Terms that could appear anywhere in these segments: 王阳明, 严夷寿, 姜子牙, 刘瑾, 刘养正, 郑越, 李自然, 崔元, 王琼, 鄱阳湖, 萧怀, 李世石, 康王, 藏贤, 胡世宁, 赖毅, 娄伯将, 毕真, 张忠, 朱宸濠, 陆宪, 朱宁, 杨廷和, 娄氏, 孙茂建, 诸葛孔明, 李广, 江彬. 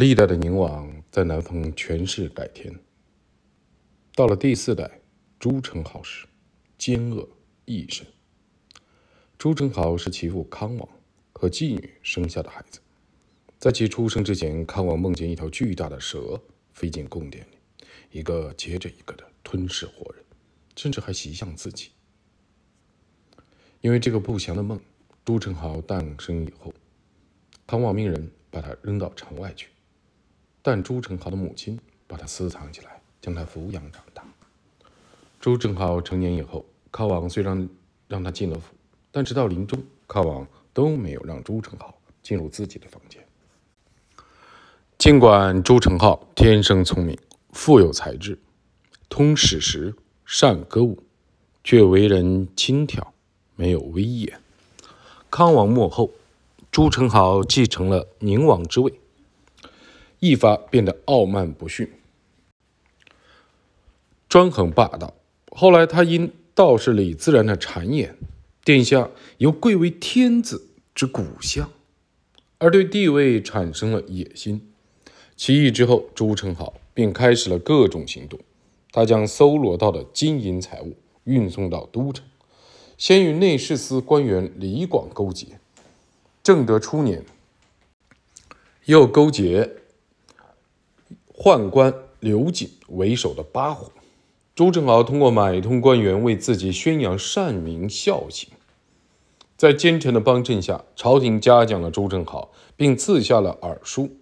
历代的宁王在南方权势改天，到了第四代，朱宸濠时，奸恶亦甚。朱宸濠是其父康王和妓女生下的孩子。在其出生之前，康王梦见一条巨大的蛇飞进宫殿里，一个接着一个的吞噬活人，甚至还袭向自己。因为这个不祥的梦，朱宸濠诞生以后，康王命人把他扔到城外去，但朱宸濠的母亲把他私藏起来，将他抚养长大。朱宸濠成年以后，康王虽然让他进了府，但直到临终，康王都没有让朱宸濠进入自己的房间。尽管朱宸濠天生聪明，富有才智，通史实，善歌舞，却为人轻佻，没有威严。康王末后，朱宸濠继承了宁王之位，一发变得傲慢不逊，专横霸道。后来他因道士李自然的谗言，殿下由贵为天子之骨相，而对地位产生了野心。起义之后，朱宸濠便开始了各种行动。他将搜罗到的金银财物运送到都城，先与内侍司官员李广勾结。正德初年，又勾结宦官刘瑾为首的八虎。朱宸濠通过买通官员，为自己宣扬善名孝行。在奸臣的帮衬下，朝廷嘉奖了朱宸濠，并赐下了耳书。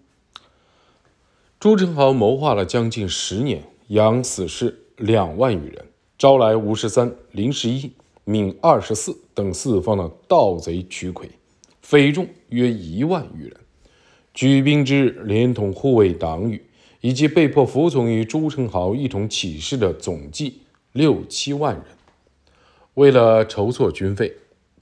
朱宸濠谋划了将近10年，养死士2万余人，招来吴13、林11、闵24等四方的盗贼取魁，匪众约1万余人。举兵之日，连同护卫党羽以及被迫服从于朱宸濠一同起事的总计6、7万人。为了筹措军费，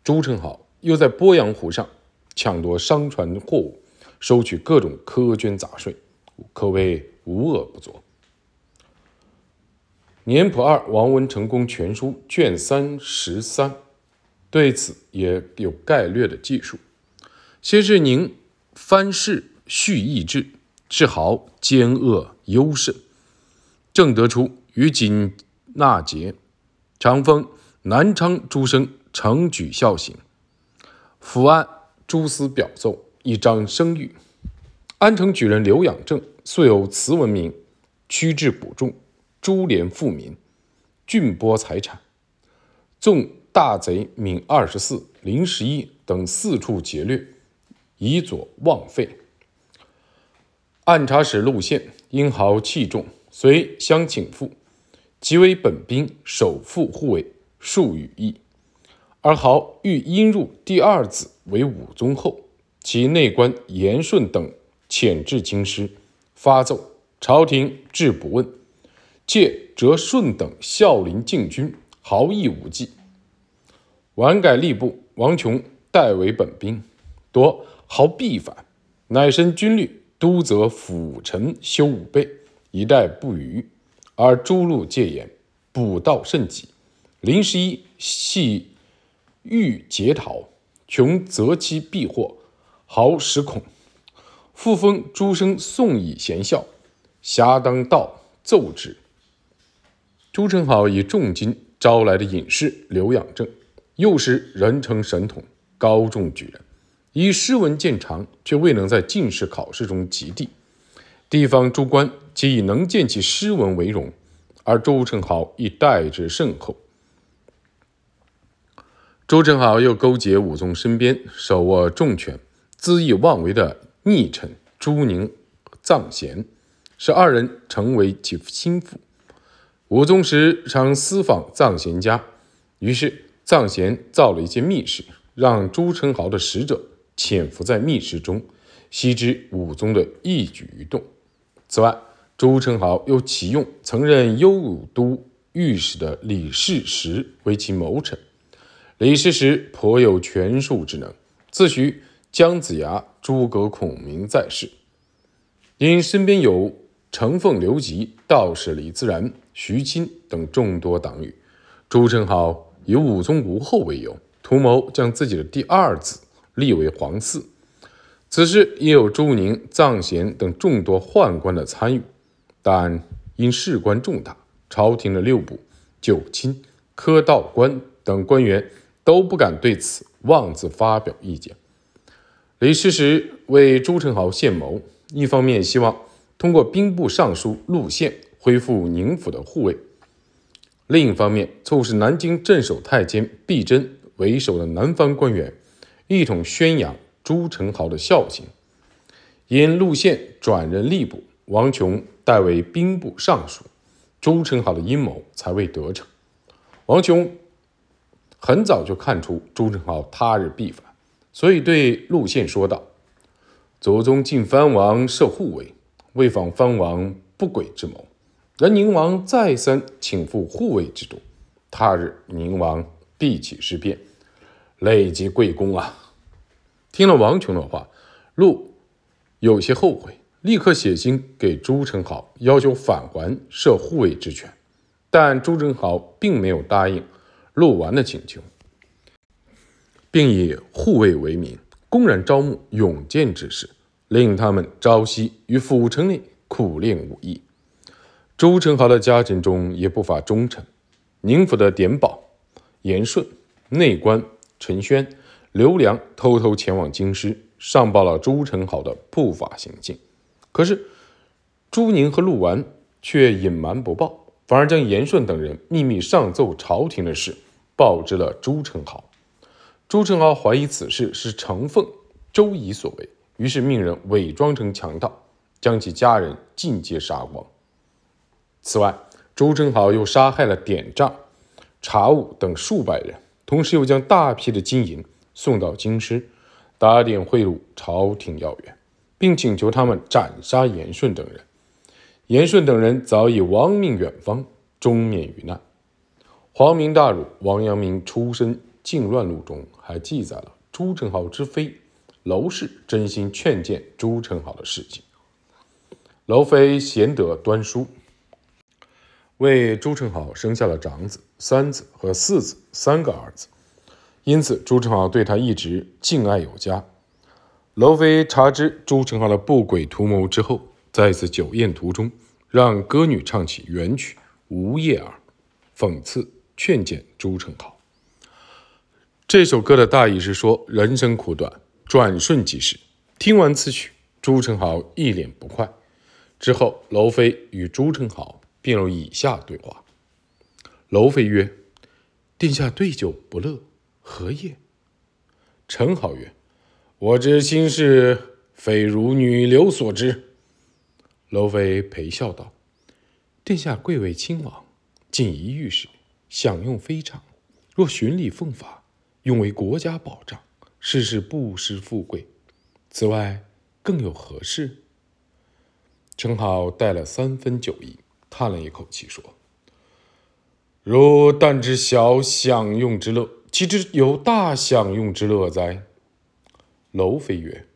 朱宸濠又在鄱阳湖上抢夺商船货物，收取各种苛捐杂税，可谓无恶不作。年谱2《王文成公全书》卷313对此也有概略的记述。先是宁藩士蓄意志，志豪奸恶优甚。正德初，于瑾纳节，长封南昌诸生，承举孝行。伏安诸司表奏，一张声谕。安城举人刘养正素有词文名，屈制补众，株连富民，峻剥财产，纵大贼闵24、林11等四处劫掠，以佐妄费。按察使陆宪因豪器重，随相请复，即为本兵首副护卫，数羽翼。而豪欲因入第二子为武宗后，其内官严顺等遣至京师，发奏朝廷置不问，借折顺等效林进军，豪亦无计。晚改吏部王琼代为本兵，夺豪必反，乃身军律都则辅臣修5倍，一代不逾。而诸路戒严，捕盗甚急。林11系欲劫逃，穷择期避祸，豪实恐。复封诸生宋以贤孝，侠当道奏之。朱宸濠以重金招来的隐士刘养正，幼时人称神童，高中举人。以诗文见长，却未能在进士考试中及第。地方诸官皆以能见其诗文为荣，而朱宸濠亦待之甚厚。朱宸濠又勾结武宗身边手握重权、恣意妄为的佞臣朱宁、藏贤，使二人成为其心腹。武宗时常私访藏贤家，于是藏贤造了一间密室，让朱宸濠的使者潜伏在密室中，悉知武宗的一举一动。此外，朱宸濠又启用曾任幽都御史的李世石为其谋臣。李世石颇有权术之能，自诩姜子牙、诸葛孔明在世，因身边有程凤、刘吉、道士李自然、徐钦等众多党羽，朱宸濠以武宗无后为由，图谋将自己的第二子立为皇嗣。此事也有周宁、臧贤等众多宦官的参与，但因事关重大，朝廷的六部、九卿、科道官等官员都不敢对此妄自发表意见。李世石为朱宸濠献谋，一方面希望通过兵部尚书陆宪恢复宁府的护卫，另一方面促使南京镇守太监毕真为首的南方官员一同宣扬朱宸濠的孝行。因陆宪转任吏部，王琼代为兵部尚书，朱宸濠的阴谋才未得逞。王琼很早就看出朱宸濠他日必反，所以对陆宪说道：“祖宗晋藩王设护卫，为防藩王不轨之谋，而宁王再三请赴护卫之中，他日宁王必起事变，累及贵公啊！”听了王琼的话，陆有些后悔，立刻写信给朱宸濠，要求返还设护卫之权，但朱宸濠并没有答应陆完的请求，并以护卫为名公然招募勇健之士，令他们朝夕于府城内苦练武艺。朱宸濠的家臣中也不乏忠臣，宁府的典保、严顺、内官陈轩、刘良偷偷前往京师，上报了朱宸濠的不法行径。可是朱宁和陆完却隐瞒不报，反而将严顺等人秘密上奏朝廷的事报知了朱宸濠。朱宸濠怀疑此事是程凤、周仪所为，于是命人伪装成强盗，将其家人尽皆杀光。此外，朱宸濠又杀害了典丈、查武等数百人，同时又将大批的金银送到京师，打点贿赂朝廷要员，并请求他们斩杀严顺等人。严顺等人早已亡命远方，终免于难。皇明大儒王阳明出身靖乱录中还记载了朱宸濠之妃娄氏真心劝谏朱宸濠的事情。娄妃贤德端淑，为朱宸濠生下了长子、三子和四子三个儿子，因此朱宸濠对他一直敬爱有加。娄妃察知朱宸濠的不轨图谋之后，在一次酒宴途中让歌女唱起原曲《无夜耳》，讽刺劝谏朱宸濠。这首歌的大意是说人生苦短，转瞬即逝。听完此曲，朱宸濠一脸不快。之后娄妃与朱宸濠便有以下对话。娄妃曰：“殿下对酒不乐，何夜？”宸濠曰：“我之心事，非汝女流所知。”娄妃陪笑道：“殿下贵为亲王，锦衣玉食，享用非常，若循礼奉法，用为国家保障，事事不失富贵，此外更有何事？”宸濠带了三分酒意，叹了一口气说：“如但知小享用之乐，岂知有大享用之乐哉？”娄妃曰：“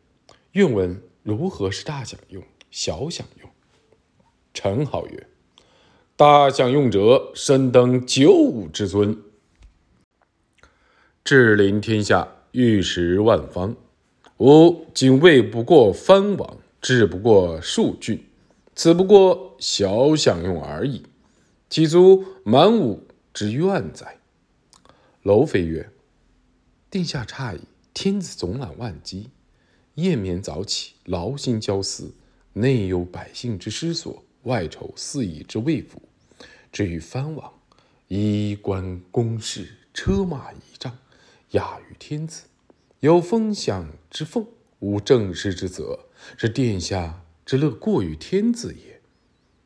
愿闻如何是大享用、小享用。”宸濠曰：“大享用者，身登九五之尊，志临天下，玉石万方。吾仅位不过藩王，治不过数郡，此不过小享用而已，岂足满吾之愿哉？”娄妃曰：“殿下诧异，天子总揽万机，夜眠早起，劳心焦思，内忧百姓之失所，外愁四夷之未服。至于藩王，衣冠宫室，车马仪仗，雅于天子，有封享之俸，无正事之责，是殿下之乐过于天子也。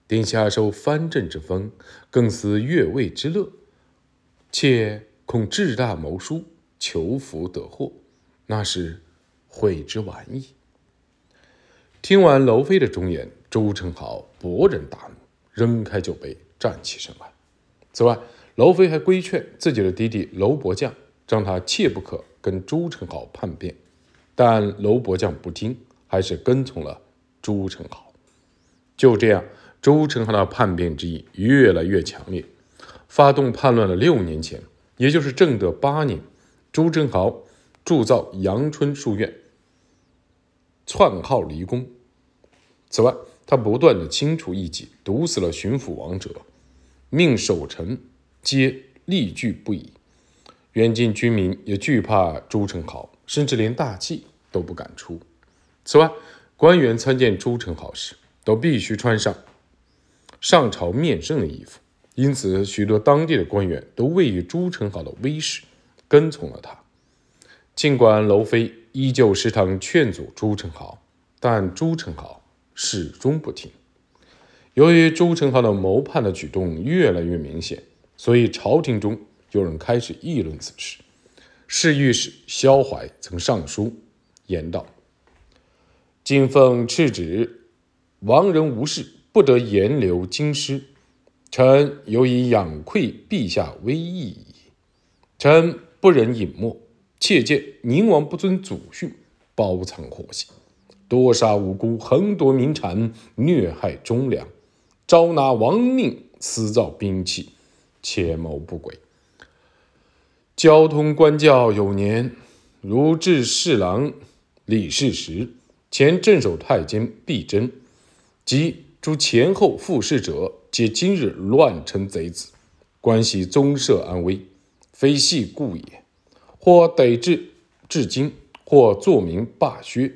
殿下受藩镇之封，更思越位之乐，且恐志大谋疏，求福得祸，那是悔之晚矣。”听完娄妃的忠言，朱宸濠勃然大怒，扔开酒杯，站起身来。此外，娄妃还规劝自己的弟弟娄伯将，让他切不可跟朱宸濠叛变，但娄伯将不听，还是跟从了朱宸濠。就这样，朱宸濠的叛变之意越来越强烈。发动叛乱的6年前，也就是正德8年，朱宸濠铸造阳春书院，篡号离宫。此外，他不断的清除异己，毒死了巡抚王者，命守城皆力惧不已。远近居民也惧怕朱宸濠，甚至连大计都不敢出。此外，官员参见朱宸濠时，都必须穿上上朝面圣的衣服，因此许多当地的官员都畏于朱宸濠的威势，跟从了他。尽管娄妃依旧时常劝阻朱宸濠，但朱宸濠始终不听。由于朱宸濠的谋叛的举动越来越明显，所以朝廷中有人开始议论此事。侍御史萧怀曾上书言道：“晋奉敕旨，亡人无事不得言流京师。臣尤以仰愧陛下威义矣。臣不忍隐没，切见宁王不遵祖训，包藏祸心，多杀无辜，横夺民产，虐害忠良，招拿亡命，私造兵器，且谋不轨。交通官教有年，如治侍郎李世石、前镇守太监毕真及诸前后复事者，皆今日乱臣贼子，关系宗社安危，非系故也。或逮至今，或坐名罢削。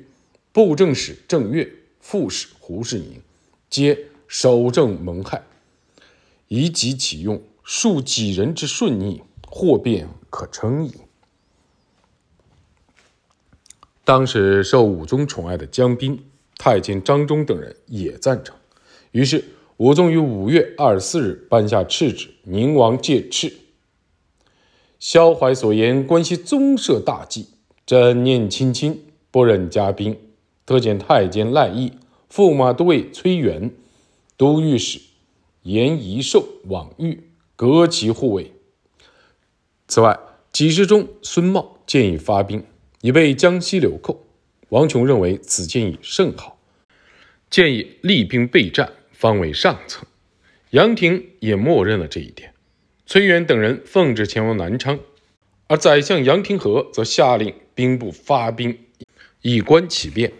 布政使郑越、副使胡世宁，皆守正蒙害，以己启用，数己人之顺逆，祸变可称矣。”当时受武宗宠爱的江彬、太监张忠等人也赞成，于是武宗于5月24日颁下敕旨，宁王戒敕。萧怀所言关系宗社大计，朕念亲亲，不忍加兵，特遣太监赖毅、驸马都尉崔元、都御史严夷寿往御，革其护卫。此外，给事中孙茂建议发兵，以备江西流寇。王琼认为此建议甚好，建议厉兵备战，方为上策。杨廷也默认了这一点。崔元等人奉旨前往南昌，而宰相杨廷和则下令兵部发兵，以观其变。